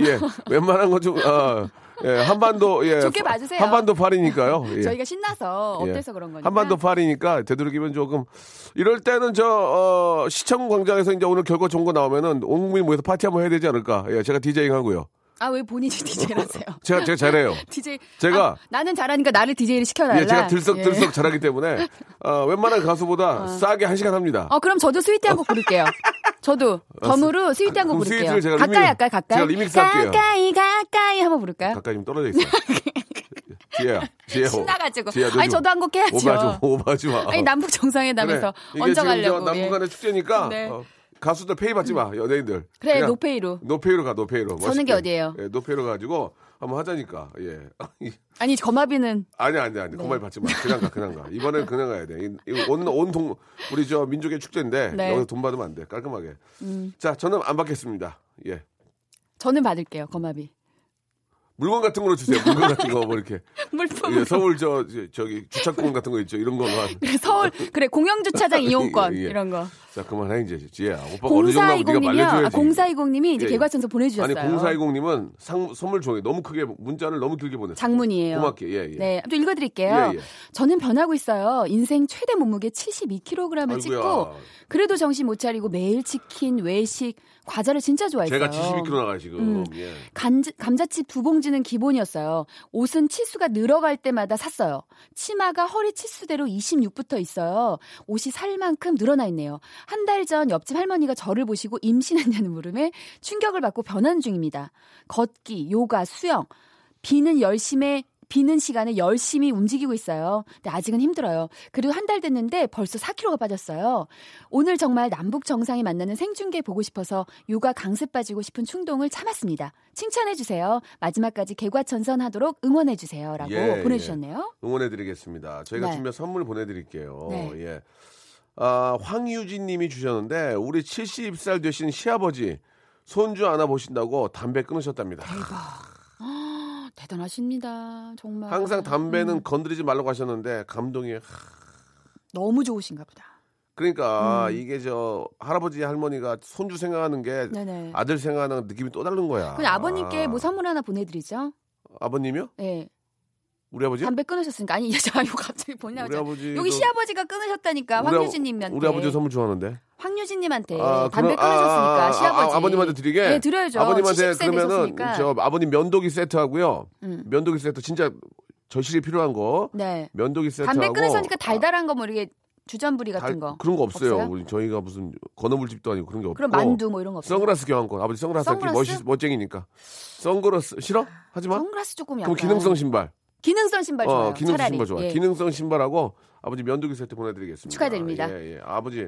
예, 웬만한 거 좀 아, 예, 한반도 예, 좋게 봐주세요. 한반도 팔이니까요. 예. 저희가 신나서 어때서 예. 그런 거니까. 한반도 팔이니까 되도록이면 조금 이럴 때는 저 어, 시청 광장에서 이제 오늘 결과 종고 나오면은 온 국민 모여서 파티 한번 해야 되지 않을까. 예, 제가 디제잉 하고요. 아, 왜 본인이 디제이라세요? 제가 제가 잘해요. 디제이 제가 아, 나는 잘하니까 나를 디제이를 시켜달라. 예, 제가 들썩들썩 예. 잘하기 때문에 어, 웬만한 가수보다 어. 싸게 한 시간 합니다. 어, 그럼 저도 스위트 한곡 부를게요. 저도 덤으로 스위트 한곡 부를게요. 제가 가까이 리믹, 할까요? 가까이. 제가 리믹스 할게요. 가까이 가까이 한번 부를까요? 가까이 좀 떨어져 있어요. 지혜야, 지혜야. 신나가지고. 지혜야, 아니 저도 한곡 해야죠. 오바지, 오바지 마. 아니 남북 정상회담에서 그래. 언정하려고. 이게 남북간의 예. 축제니까. 네. 어. 가수들 페이 받지 마, 연예인들. 그래, 노페이로. 노페이로 가, 노페이로. 저는 게 어디예요? 예, 노페이로 가지고 한번 하자니까. 예. 아니, 거마비는. 아니, 아니, 아니. 네. 거마비 받지 마. 그냥 가, 그냥 가. 이번엔 그냥 가야 돼. 온, 온 동, 우리 저 민족의 축제인데 네. 여기서 돈 받으면 안 돼. 깔끔하게. 음. 자, 저는 안 받겠습니다. 예. 저는 받을게요, 거마비. 물건 같은 거로 주세요. 물건 같은 거 뭐 이렇게. 물품. 예, 서울 저 저기 주차권 같은 거 있죠. 이런 거만. 그래 서울 그래 공영 주차장 이용권 예, 예. 이런 거. 자 그만해 이제 지혜야. 오빠 어느 정도 네가 말려줘야지. 아, 공사이공님이 이제 예, 개괄천서 보내주셨어요. 아니 공사이공님은 상 선물 종이 너무 크게 문자를 너무 길게 보냈어요. 장문이에요. 고맙게 예 예. 네, 좀 읽어드릴게요. 예, 예. 저는 변하고 있어요. 인생 최대 몸무게 칠십이 킬로그램을 아이고야. 찍고 그래도 정신 못 차리고 매일 치킨 외식 과자를 진짜 좋아했어요. 제가 칠십이 킬로그램 나가요 지금. 음. 예. 감자, 감자칩 두 봉지는 기본이었어요. 옷은 치수가 늘어갈 때마다 샀어요. 치마가 허리 치수대로 이십육부터 있어요. 옷이 살 만큼 늘어나 있네요. 한 달 전 옆집 할머니가 저를 보시고 임신했냐는 물음에 충격을 받고 변환 중입니다. 걷기, 요가, 수영, 비는 열심히 비는 시간에 열심히 움직이고 있어요. 근데 아직은 힘들어요. 그리고 한 달 됐는데 벌써 사 킬로그램가 빠졌어요. 오늘 정말 남북 정상이 만나는 생중계 보고 싶어서 요가 강습 빠지고 싶은 충동을 참았습니다. 칭찬해 주세요. 마지막까지 개과천선하도록 응원해 주세요라고 예, 보내주셨네요. 예. 응원해 드리겠습니다. 저희가 네. 준비한 선물 보내드릴게요. 네. 예. 아, 황유진님이 주셨는데 우리 칠십일 살 되신 시아버지 손주 안아 보신다고 담배 끊으셨답니다. 대박. 대단하십니다. 정말. 항상 담배는 음. 건드리지 말라고 하셨는데 감동이 하... 너무 좋으신가 보다. 그러니까 음. 이게 저 할아버지 할머니가 손주 생각하는 게 네네. 아들 생각하는 느낌이 또 다른 거야. 그럼 아버님께 아. 뭐 선물 하나 보내드리죠. 아버님이요? 네. 우리 아버지? 담배 끊으셨으니까. 아니, 자, 이거 갑자기 보냐. 우리 아버지. 여기 시아버지가 끊으셨다니까. 황유진님한테. 우리 아버지 선물 좋아하는데. 황유진님한테 아, 담배 그럼, 끊으셨으니까 아, 시아버지. 아, 아, 아버님한테 드리게. 네, 드려야죠. 아버님한테 그러면은 저 아버님 면도기 세트 하고요. 음. 면도기 세트 진짜 절실히 필요한 거. 네. 면도기 세트 담배 하고. 끊으셨으니까 달달한 거 뭐 이렇게 주전부리 같은 달, 거. 그런 거 없어요. 없어요? 저희가 무슨 건어물집도 아니고 그런 게 없고. 그럼 만두 뭐 이런 거 없어요. 선글라스 교환권. 아버지 선글라스, 선글라스? 멋 멋쟁이니까. 선글라스 싫어? 하지 마. 선글라스 조금 약간. 그럼 기능성 신발. 기능성 신발 좋아요. 어, 기능성 차라리. 신발 좋아. 예. 기능성 신발하고 아버지 면도기 세트 보내드리겠습니다. 축하드립니다. 예, 예. 아버지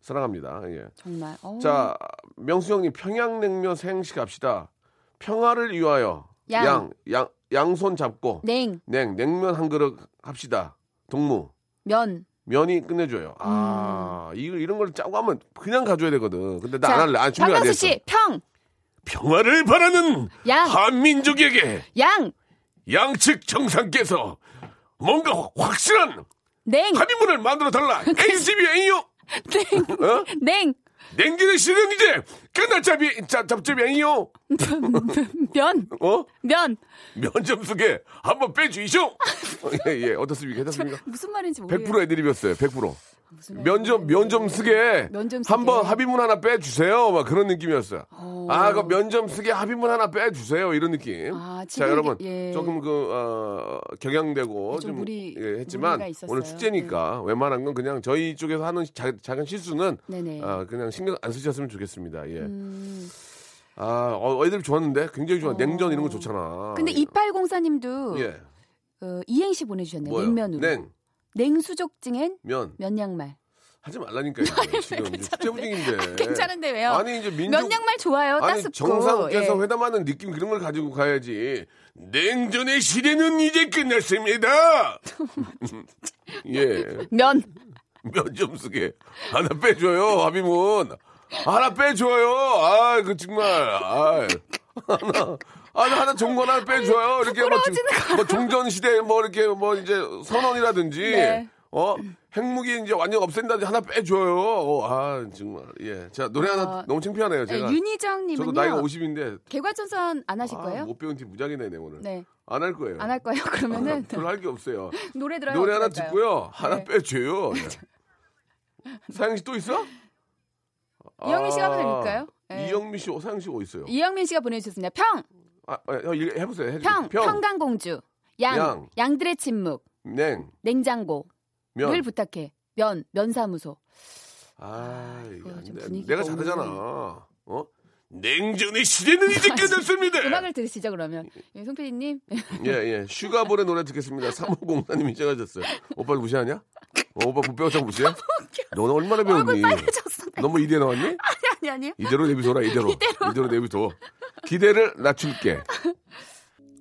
사랑합니다. 예. 정말. 오. 자 명수 형님 평양냉면 생시 갑시다. 평화를 위하여 양, 양, 양손 잡고 냉, 냉, 냉면 한 그릇 합시다. 동무. 면. 면이 끝내줘요. 아 음. 이거 이런 걸 짜고 하면 그냥 가줘야 되거든. 근데 나 안 할래. 안 준비 안 했어. 박명수 씨 평. 평화를 바라는 양. 한민족에게 양. 양측 정상께서 뭔가 확실한 냉. 합의문을 만들어 달라. 엔씨비 아니요? 냉. 어? 냉. 냉기는 시는 이제 끝날 잡이 잡잡이 아니요? 면. 어? 면. 면점수게 한번 빼주시오. 예예 예. 어떻습니까? 괜찮습니까? 무슨 말인지 모르겠어요. 백 퍼센트 애드립이었어요. 백 퍼센트. 면점 면점 쓰게 한번 합의문 하나 빼 주세요. 막 그런 느낌이었어요. 오. 아, 그 면점 쓰게 합의문 하나 빼 주세요. 이런 느낌. 아, 자, 여러분 예. 조금 그 어, 격양되고 좀, 좀 무리, 예, 했지만 오늘 축제니까 네. 웬만한 건 그냥 저희 쪽에서 하는 자, 작은 실수는 아, 그냥 신경 안 쓰셨으면 좋겠습니다. 예. 음. 아, 애들 좋았는데 굉장히 좋아. 어. 냉전 이런 거 좋잖아. 근데 이팔공사님도 예. 어, 이행시 보내주셨네요. 뭐요? 냉면으로. 냉. 냉수족증엔 면 면양말 하지 말라니까요. 축제 분위기인데 괜찮은데 왜요? 아니 이제 민족 면양말 좋아요. 아니 따숩고. 정상께서 예. 회담하는 느낌 그런 걸 가지고 가야지. 냉전의 시대는 이제 끝났습니다. 예 면 면 좀 쓰게 하나 빼줘요 하비문 하나 빼줘요. 아 그 정말 아 하나. 아니, 하나 종건 하나 빼줘요. 아니, 이렇게 뭐, 뭐 종전시대 뭐 이렇게 뭐 이제 선언이라든지 네. 어 핵무기 이제 완전 없앤다든지 하나 빼줘요. 어, 아 정말 예. 자 노래 하나 어, 너무 창피하네요. 제가 윤희정님은요. 저도 나이가 오십인데 개과천선 안 하실 아, 거예요? 못 배운 티 무작위네네 오늘. 네. 안 할 거예요. 안 할 거예요. 그러면은 아, 별로 할 게 없어요. 노래 들어요. 노래 하나 할까요? 듣고요. 하나 네. 빼줘요. 사양씨 또 있어? 이영민 씨가 한번 해볼까요? 이영민 씨, 사양 씨 어디 있어요? 이영민 씨가 보내주셨습니다. 평. 아, 해보세요. 해주세요. 평, 평, 평강공주, 양, 양, 양들의 침묵, 냉, 냉장고, 면, 늘 부탁해, 면, 면사무소. 아, 이거 내가 잘하잖아. 어? 냉전의 시대는 이제 끝났습니다. 음악을 들으시죠 그러면. 예, 송 피디님. 예, 예. 슈가볼의 노래 듣겠습니다. 삼오공사님이 시작하셨어요. 오빠를 무시하냐? 어, 오빠 뼈가 무시해? 너는 얼마나 배웠니? 너 뭐 이대 나왔니? 아니, 아니, 아니요. 이대로 내비둬라, 이대로. 이대로, 이대로 내비둬. 기대를 낮출게.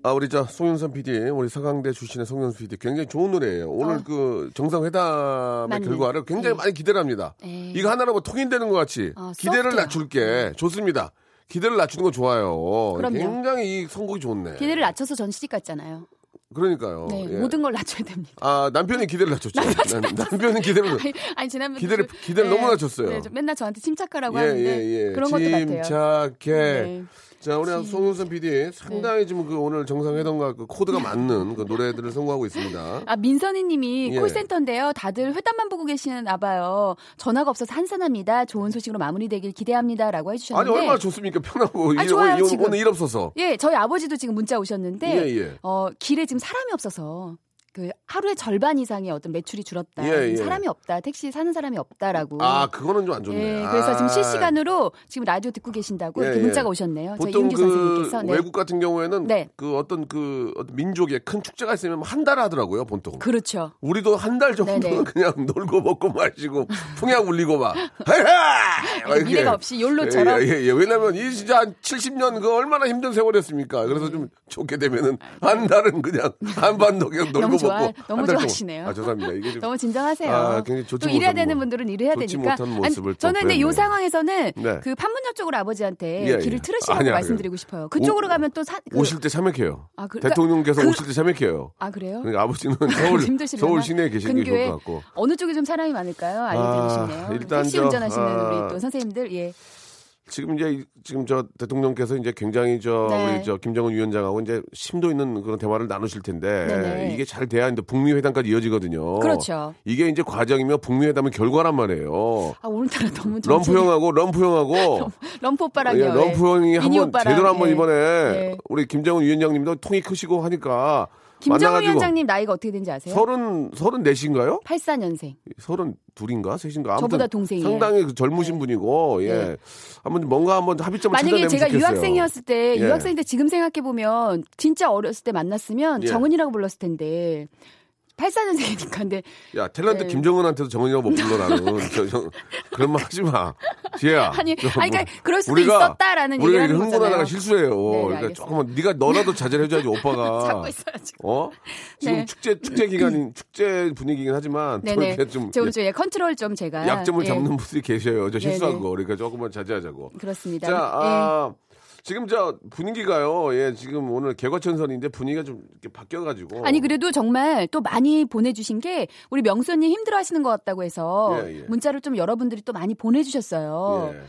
아 우리 저 송윤선 피디, 우리 서강대 출신의 송윤선 피디 굉장히 좋은 노래예요. 오늘 어. 그 정상회담의 맞네. 결과를 굉장히 에이. 많이 기대를 합니다. 에이. 이거 하나로 뭐 통일되는 것 같이 어, 기대를 낮출게 좋습니다. 기대를 낮추는 거 좋아요. 그럼요. 굉장히 이 선곡이 좋네. 기대를 낮춰서 전 시집 갔잖아요. 그러니까요. 네, 예. 모든 걸 낮춰야 됩니다. 아, 남편이 기대를 낮췄죠. 남, 남편은 기대를 아니, 아니 지난번 기대를 그, 기대를 네, 너무 낮췄어요. 네, 맨날 저한테 침착하라고 예, 하는데 예, 예. 그런 것도 같아요. 침착해. 네. 자, 우리 송윤선 피디 상당히 네. 지금 그 오늘 정상회담과 그 코드가 맞는 그 노래들을 선곡하고 있습니다. 아, 민선희님이 예. 콜센터인데요. 다들 회담만 보고 계시나 봐요. 전화가 없어서 한산합니다. 좋은 소식으로 마무리되길 기대합니다라고 해주셨는데. 아니 얼마나 좋습니까? 편하고. 아, 일, 좋아요, 일, 오늘 일 없어서. 예, 저희 아버지도 지금 문자 오셨는데 예, 예. 어, 길에 지금 사람이 없어서. 그 하루의 절반 이상의 어떤 매출이 줄었다. 예, 예. 사람이 없다. 택시 사는 사람이 없다라고. 아, 그거는 좀 안 좋네. 예, 그래서 아. 지금 실시간으로 지금 라디오 듣고 계신다고 예, 이렇게 문자가 예. 오셨네요. 저희 임규 그 선생님께서. 네. 외국 같은 경우에는 네. 그 어떤 그 민족의 큰 축제가 있으면 한 달 하더라고요, 보통. 그렇죠. 우리도 한 달 정도는 네네. 그냥 놀고 먹고 마시고 풍약 울리고 막. 하이하! 미래가 없이 욜로처럼. 예, 예, 예. 왜냐면 이 진짜 한 칠십 년 그 얼마나 힘든 세월이었습니까. 그래서 좀 좋게 되면은 한 달은 그냥 한반도 그냥 놀고 좋아, 너무 좋아하시네요. 아, 죄송합니다. 이게 좀, 너무 진정하세요. 아, 또 일해야 되는 분들은 일해야 좋지 되니까. 못한 모습을 아니, 저는 근데 이 상황에서는 네. 그 판문점 쪽으로 아버지한테 예, 길을 틀으시라고 아니, 말씀드리고 아니, 싶어요. 그쪽으로 오, 가면 또 사, 그, 오실 때 참여해요. 아, 그러니까, 대통령께서 그, 오실 때 참여해요. 아 그래요? 그러니까 아버지는 서울 서울 시내에 계시는 게 좋을 것 같고. 어느 쪽에 좀 사람이 많을까요? 알려드리고 싶네요. 아, 일단 택시 저, 운전하시는 아, 우리 또 선생님들 예. 지금 이제 지금 저 대통령께서 이제 굉장히 저 네. 우리 저 김정은 위원장하고 이제 심도 있는 그런 대화를 나누실 텐데 네네. 이게 잘 돼야 이제 북미 회담까지 이어지거든요. 그렇죠. 이게 이제 과정이며 북미 회담은 결과란 말이에요. 아 오늘따라 너무 정신이... 럼프 형하고 럼프 형하고 럼프 오빠랑 예, 럼프 형이 한번 제대로 한번 예. 이번에 예. 우리 김정은 위원장님도 통이 크시고 하니까 김정은 위원장님 나이가 어떻게 되는지 아세요? 서른 서른 넷인가요? 팔십사 년생. 서른 둘인가 셋인가? 저보다 동생이에요. 상당히 젊으신 네. 분이고 예. 네. 한번 뭔가 한번 합의점을 찾아내면 만약에 제가 좋겠어요. 유학생이었을 때 예. 유학생 때 지금 생각해 보면 진짜 어렸을 때 만났으면 예. 정은이라고 불렀을 텐데. 팔십사 년생이니까 근데 야 탤런트 네. 김정은한테도 정은이라고 못 불러 나는 저, 저, 그런 말 하지 마 지혜야. 아니 저, 아니 그러니까 그럴 수도 우리가, 있었다라는 얘기를 하는 거잖아요. 우리가 흥분하다가 실수해요. 네, 그러니까 조금만 네가 너라도 자제를 해줘야지 오빠가. 찾고 있어요 지금. 어 지금 네. 축제 축제 기간인 축제 분위기긴 하지만 네네. 좀 저 오늘 좀 예, 컨트롤 좀 제가 약점을 예. 잡는 분들이 계셔요. 저 실수한 거 그러니까 조금만 자제하자고. 그렇습니다. 자 아. 예. 지금 저 분위기가요. 예, 지금 오늘 개과천선인데 분위기가 좀 이렇게 바뀌어가지고. 아니 그래도 정말 또 많이 보내주신 게 우리 명수님 힘들어하시는 것 같다고 해서 예, 예. 문자를 좀 여러분들이 또 많이 보내주셨어요. 예.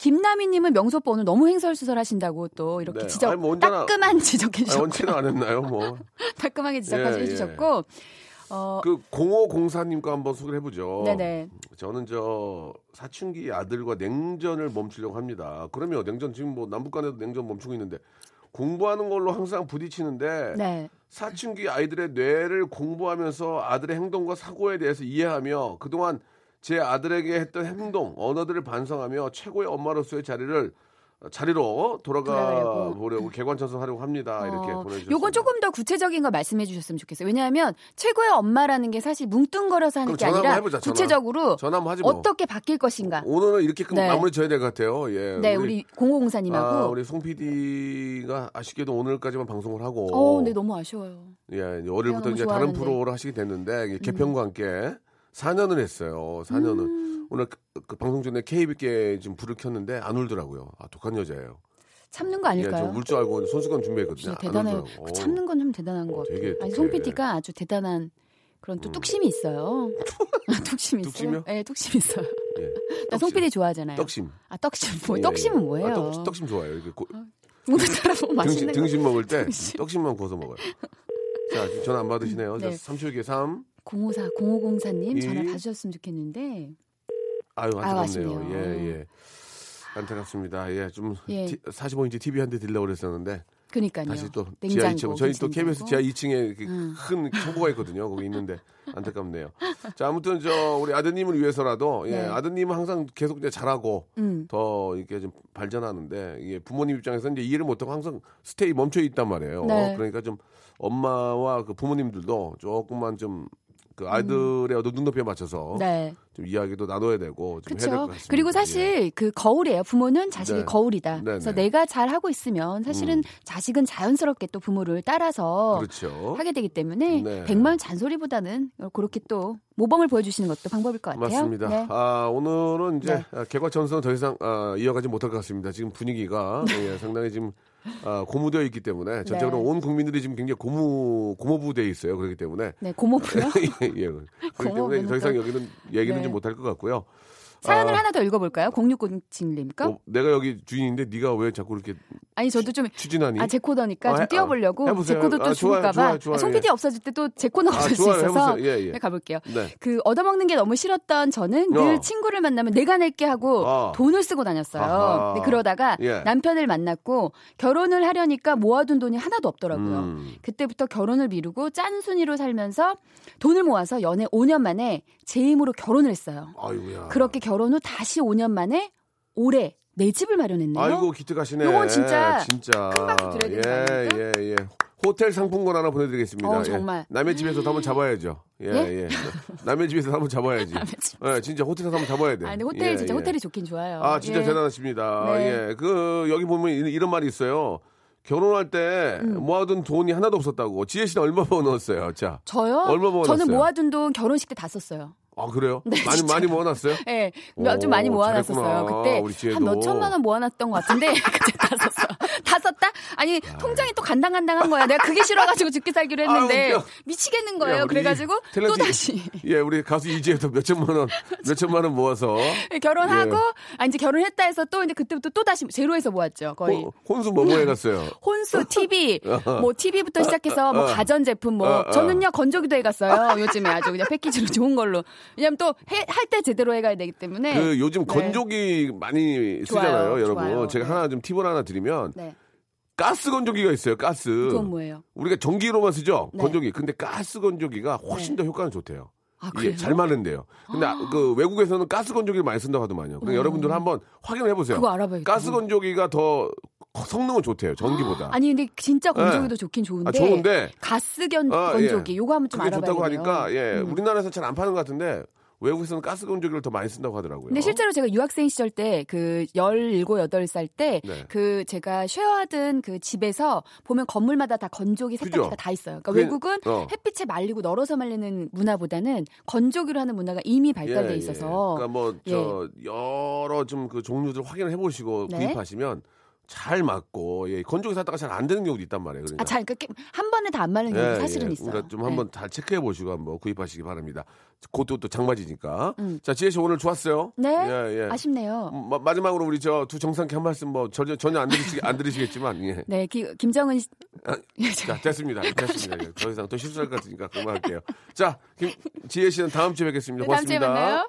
김나미님은 명수 오빠 오늘 너무 횡설수설 하신다고 또 이렇게 네. 지적 아니, 뭐 언제나, 따끔한 지적해 주셨고. 언제나 안 했나요, 뭐. 따끔하게 지적까지 예, 해주셨고. 예. 어, 그 공오공사님 거 한번 소개를 해보죠. 네네. 저는 저. 사춘기 아들과 냉전을 멈추려고 합니다. 그러면 냉전 지금 뭐 남북 간에도 냉전 멈추고 있는데 공부하는 걸로 항상 부딪히는데 네. 사춘기 아이들의 뇌를 공부하면서 아들의 행동과 사고에 대해서 이해하며 그동안 제 아들에게 했던 행동, 언어들을 반성하며 최고의 엄마로서의 자리를 자리로 돌아가 보려고 개관천선하려고 합니다. 이렇게 어, 보내주셨습니다. 요건 조금 더 구체적인 거 말씀해 주셨으면 좋겠어요. 왜냐하면 최고의 엄마라는 게 사실 뭉뚱거려서 하는 게 아니라 해보자, 전화. 구체적으로 전화 뭐. 어떻게 바뀔 것인가. 오늘은 이렇게 네. 마무리 져야 될 것 같아요. 예, 네, 우리, 우리 공오공사님하고 아, 우리 송 피디가 아쉽게도 오늘까지만 방송을 하고. 어, 근데 네, 너무 아쉬워요. 예, 이제 월요일부터 이제 좋아하는데. 다른 프로를 하시게 됐는데 개편과 함께 사 년을 했어요. 사 년을. 음. 오늘 그, 그 방송 전에 케이비씨에 지금 불을 켰는데 안 울더라고요. 아, 독한 여자예요. 참는 거 아닐까요? 예, 울 줄 알고 손수건 준비했거든요. 대단해요. 그 참는 건 좀 대단한 것 같아요. 아니, 송 피디가 아주 대단한 그런 또 음. 뚝심이 있어요. 뚝심이 있어요? 예, 뚝심이 있어요. 예. 나 송 피디 좋아하잖아요. 떡심. 아, 떡심. 뭐, 예, 예. 떡심은 뭐예요? 아, 떡, 떡심 좋아요. 이렇게 고... 오늘따라 뭐 맛있는 등심, 등심 먹을 때 등심. 떡심만 구워서 먹어요. 자, 전화 안 받으시네요. 네. 삼십육 개 삼. 공오사, 공오공사님 이... 전화 받으셨으면 좋겠는데 아유 안타깝네요. 예예 예. 안타깝습니다. 예 좀 예. 사십오 인치 티비 한 대 드리려고 그랬었는데 그러니까요. 다시 또 지하 이 층 저희 또 케이비에스 지하 이 층에 음. 큰 창고가 있거든요. 거기 있는데 안타깝네요. 자 아무튼 저 우리 아드님을 위해서라도 예, 네. 아드님은 항상 계속 이제 잘하고 음. 더 이렇게 좀 발전하는데 이게 예, 부모님 입장에서 이제 이해를 못하고 항상 스테이 멈춰 있단 말이에요. 네. 그러니까 좀 엄마와 그 부모님들도 조금만 좀 그 아이들의 음. 눈높이에 맞춰서 네. 좀 이야기도 나눠야 되고 좀 해야 될 것 같습니다. 그리고 사실 예. 그 거울이에요. 부모는 자식의 네. 거울이다. 네네. 그래서 내가 잘 하고 있으면 사실은 음. 자식은 자연스럽게 또 부모를 따라서 그렇죠. 하게 되기 때문에 네. 백만 잔소리보다는 그렇게 또 모범을 보여주시는 것도 방법일 것 같아요. 맞습니다. 네. 아, 오늘은 이제 네. 개과천선은 더 이상 아, 이어가지 못할 것 같습니다. 지금 분위기가 예, 상당히 지금 아, 고무되어 있기 때문에 전체적으로 네. 온 국민들이 지금 굉장히 고무 고모부되어 있어요. 그렇기 때문에 네 고모부요. 예, 예. 그렇기 때문에 더 이상 여기는 얘기는 네. 좀 못할 것 같고요. 사연을 아, 하나 더 읽어볼까요? 공육공칠님과 어, 내가 여기 주인인데 네가 왜 자꾸 이렇게 아니 저도 좀 추진하니? 아 제 코더니까 아, 좀 띄워보려고 아, 제 코도 또 아, 죽을까봐 송피디 아, 없어질 때 또 제 코너 없을 아, 수 좋아요, 있어서 예, 예. 가볼게요. 네. 그 얻어먹는 게 너무 싫었던 저는 어. 늘 친구를 만나면 내가 낼게 하고 어. 돈을 쓰고 다녔어요. 근데 그러다가 예. 남편을 만났고 결혼을 하려니까 모아둔 돈이 하나도 없더라고요. 음. 그때부터 결혼을 미루고 짠순이로 살면서 돈을 모아서 연애 오 년 만에 제 힘으로 결혼을 했어요. 아이고야. 그렇게 결 결혼 후 다시 오 년 만에 올해 내 집을 마련했네요. 아이고 기특하시네. 이건 진짜, 진짜 큰 박수 드려야 되는 거 아닙니까? 예, 예, 예. 호텔 상품권 하나 보내드리겠습니다. 어, 정말. 예. 남의 집에서 한번 잡아야죠. 예, 예. 예. 남의 집에서 한번 잡아야지. 예, 진짜 호텔에서 한번 잡아야 돼. 아, 근데 호텔 예, 진짜 예. 호텔이 좋긴 좋아요. 아, 진짜 예. 대단하십니다. 네. 예, 그 여기 보면 이런 말이 있어요. 결혼할 때 음. 모아둔 돈이 하나도 없었다고. 지혜 씨는 얼마 모아놨어요? 자, 저요? 얼마 모아놨어요? 저는 모아둔 돈 결혼식 때 다 썼어요. 아 그래요? 네, 많이 진짜. 많이 모아놨어요? 네, 오, 좀 많이 모아놨었어요. 잘했구나. 그때 한 몇 천만 원 모아놨던 것 같은데 그때 다 썼어. 다 썼다? 아니 야. 통장이 또 간당간당한 거야. 내가 그게 싫어가지고 죽기 살기로 했는데 아, 미치겠는 거예요. 야, 그래가지고 또 다시. 예, 우리 가수 이지혜도 몇 천만 원, 몇 천만 원 모아서 결혼하고 예. 아 이제 결혼했다 해서 또 이제 그때부터 또 다시 제로에서 모았죠. 거의. 호, 혼수 뭐 뭐 해갔어요? 혼수 티비, 뭐 티비부터 시작해서 뭐 가전제품 뭐 저는요 건조기도 해갔어요. 요즘에 아주 그냥 패키지로 좋은 걸로. 왜냐면 또 할 때 제대로 해가야 되기 때문에 그 요즘 네. 건조기 많이 쓰잖아요, 좋아요, 여러분. 좋아요. 제가 네. 하나 좀 팁을 하나 드리면 네. 가스 건조기가 있어요, 가스. 그건 뭐예요? 우리가 전기로만 쓰죠, 네. 건조기. 근데 가스 건조기가 훨씬 네. 더 효과는 좋대요. 아, 그래요? 예, 잘 마른대요. 근데 아. 그 외국에서는 가스 건조기를 많이 쓴다고 하더만요. 그러니까 음. 여러분들 한번 확인해 보세요. 그거 알아봐야겠다. 가스 건조기가 더 성능은 좋대요. 전기보다. 아니 근데 진짜 건조기도 예. 좋긴 좋은데. 아, 좋은데. 가스 견, 아, 예. 건조기 요거 한번 좀 알아봐야겠네요. 좋다고 하니까 예. 음. 우리나라에서 잘 안 파는 것 같은데 외국에서는 가스 건조기를 더 많이 쓴다고 하더라고요. 근데 실제로 제가 유학생 시절 때 그 열일곱, 여덟 살 때 그 네. 제가 쉐어하던 그 집에서 보면 건물마다 다 건조기 세탁기가 그죠? 다 있어요. 그러니까 그게, 외국은 어. 햇빛에 말리고 널어서 말리는 문화보다는 건조기로 하는 문화가 이미 발달돼 예, 있어서. 예. 그러니까 뭐 저 예. 여러 좀 그 종류들 확인해 보시고 네. 구입하시면 잘 맞고 예, 건조기 샀다가 잘 안 되는 경우도 있단 말이에요. 그러니까. 아, 잘, 그러니까 한 번에 다 안 맞는 경우 예, 사실은 예. 있어요. 그러니까 좀 한번 예. 잘 체크해 보시고 한번 구입하시기 바랍니다. 그것도 또 장마지니까. 음. 자, 지혜 씨 오늘 좋았어요. 네. 예, 예. 아쉽네요. 마, 마지막으로 우리 저 두 정상께 한 말씀 뭐 전혀 전혀 안 들으시 안 들으시겠지만. 예. 네, 기, 김정은. 씨... 아, 자, 됐습니다. 됐습니다. 예, 더 이상 또 실수할 것 같으니까 그만할게요. 자, 김, 지혜 씨는 다음 주에 뵙겠습니다. 네, 다음 주에 만나요.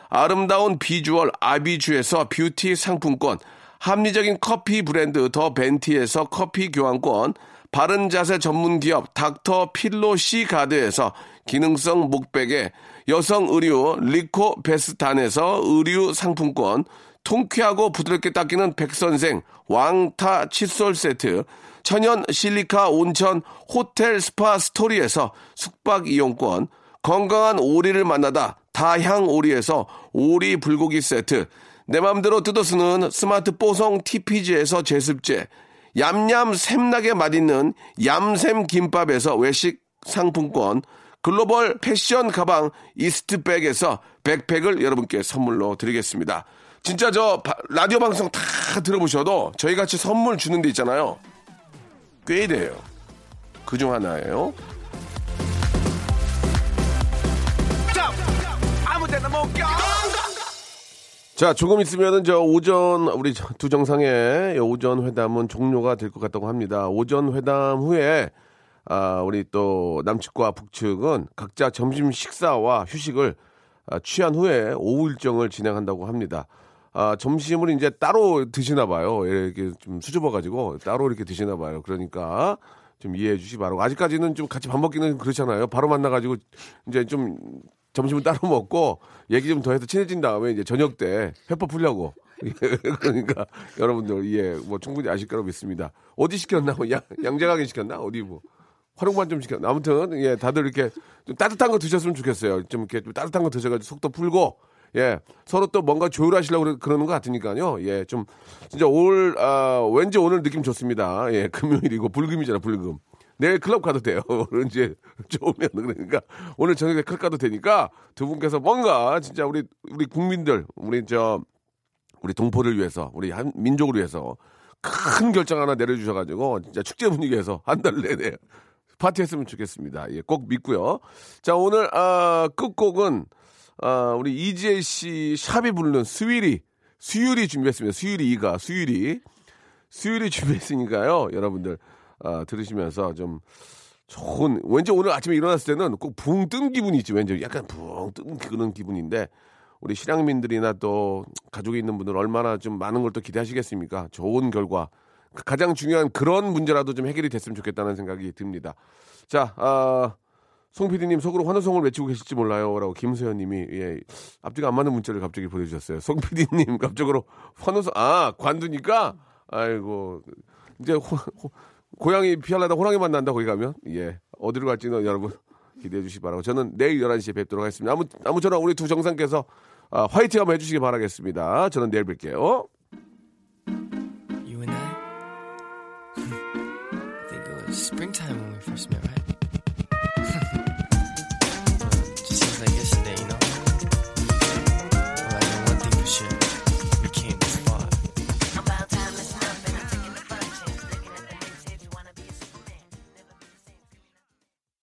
아름다운 비주얼 아비주에서 뷰티 상품권, 합리적인 커피 브랜드 더 벤티에서 커피 교환권, 바른 자세 전문 기업 닥터 필로 씨 가드에서 기능성 목베개, 여성 의류 리코 베스탄에서 의류 상품권, 통쾌하고 부드럽게 닦이는 백선생 왕타 칫솔 세트, 천연 실리카 온천 호텔 스파 스토리에서 숙박 이용권, 건강한 오리를 만나다 다향 오리에서 오리 불고기 세트, 내 맘대로 뜯어쓰는 스마트 뽀송 티피지에서 제습제, 얌얌 샘나게 맛있는 얌샘 김밥에서 외식 상품권, 글로벌 패션 가방 이스트백에서 백팩을 여러분께 선물로 드리겠습니다. 진짜 저 라디오 방송 다 들어보셔도 저희같이 선물 주는 데 있잖아요. 꽤 돼요. 그중 하나예요. 자, 조금 있으면은 저 오전 우리 두 정상의 오전 회담은 종료가 될 것 같다고 합니다. 오전 회담 후에 아, 우리 또 남측과 북측은 각자 점심 식사와 휴식을 아, 취한 후에 오후 일정을 진행한다고 합니다. 아, 점심을 이제 따로 드시나 봐요. 이렇게 좀 수줍어가지고 따로 이렇게 드시나 봐요. 그러니까 좀 이해해 주시 바라고. 아직까지는 좀 같이 밥 먹기는 그렇잖아요. 바로 만나가지고 이제 좀 점심은 따로 먹고 얘기 좀 더 해서 친해진 다음에 이제 저녁 때 회포 풀려고. 그러니까 여러분들 예, 뭐 충분히 아실 거라고 믿습니다. 어디 시켰나? 뭐 양, 양재강에 시켰나? 어디 뭐. 화룡반 좀 시켰나? 아무튼 예, 다들 이렇게 좀 따뜻한 거 드셨으면 좋겠어요. 좀 이렇게 좀 따뜻한 거 드셔가지고 속도 풀고 예, 서로 또 뭔가 조율하시려고 그러는 것 같으니까요. 예, 좀 진짜 올 아, 왠지 오늘 느낌 좋습니다. 예, 금요일이고 불금이잖아, 불금. 내일 클럽 가도 돼요. 오늘 이제 좋으면 그러니까 오늘 저녁에 클럽 가도 되니까 두 분께서 뭔가 진짜 우리 우리 국민들, 우리 저 우리 동포를 위해서, 우리 한 민족을 위해서 큰 결정 하나 내려주셔가지고 진짜 축제 분위기에서 한 달 내내 파티했으면 좋겠습니다. 예, 꼭 믿고요. 자, 오늘 아, 끝곡은 아, 우리 이지혜 씨 샵이 부르는 수유리, 수유리 준비했습니다. 수유리가 수유리, 수유리 준비했으니까요. 여러분들 아, 들으시면서 좀 좋은, 왠지 오늘 아침에 일어났을 때는 꼭 붕 뜬 기분이 있지. 왠지 약간 붕 뜬 그런 기분인데 우리 실향민들이나 또 가족이 있는 분들 얼마나 좀 많은 걸 또 기대하시겠습니까? 좋은 결과. 가장 중요한 그런 문제라도 좀 해결이 됐으면 좋겠다는 생각이 듭니다. 자, 아, 송 피디님 속으로 환호성을 외치고 계실지 몰라요라고 김소연님이 예, 앞뒤가 안 맞는 문자를 갑자기 보내주셨어요. 송 피디님 갑자기로 환호성 아 관두니까 아이고 이제 호, 호, 고양이 피하려다 호랑이 만난다 거기 가면 예 어디로 갈지는 여러분 기대해 주시기 바라고 저는 내일 열한 시에 뵙도록 하겠습니다. 아무 아무쪼록 우리 두 정상께서 아, 화이팅 한번 해주시기 바라겠습니다. 저는 내일 뵐게요. Springtime when we first met, right?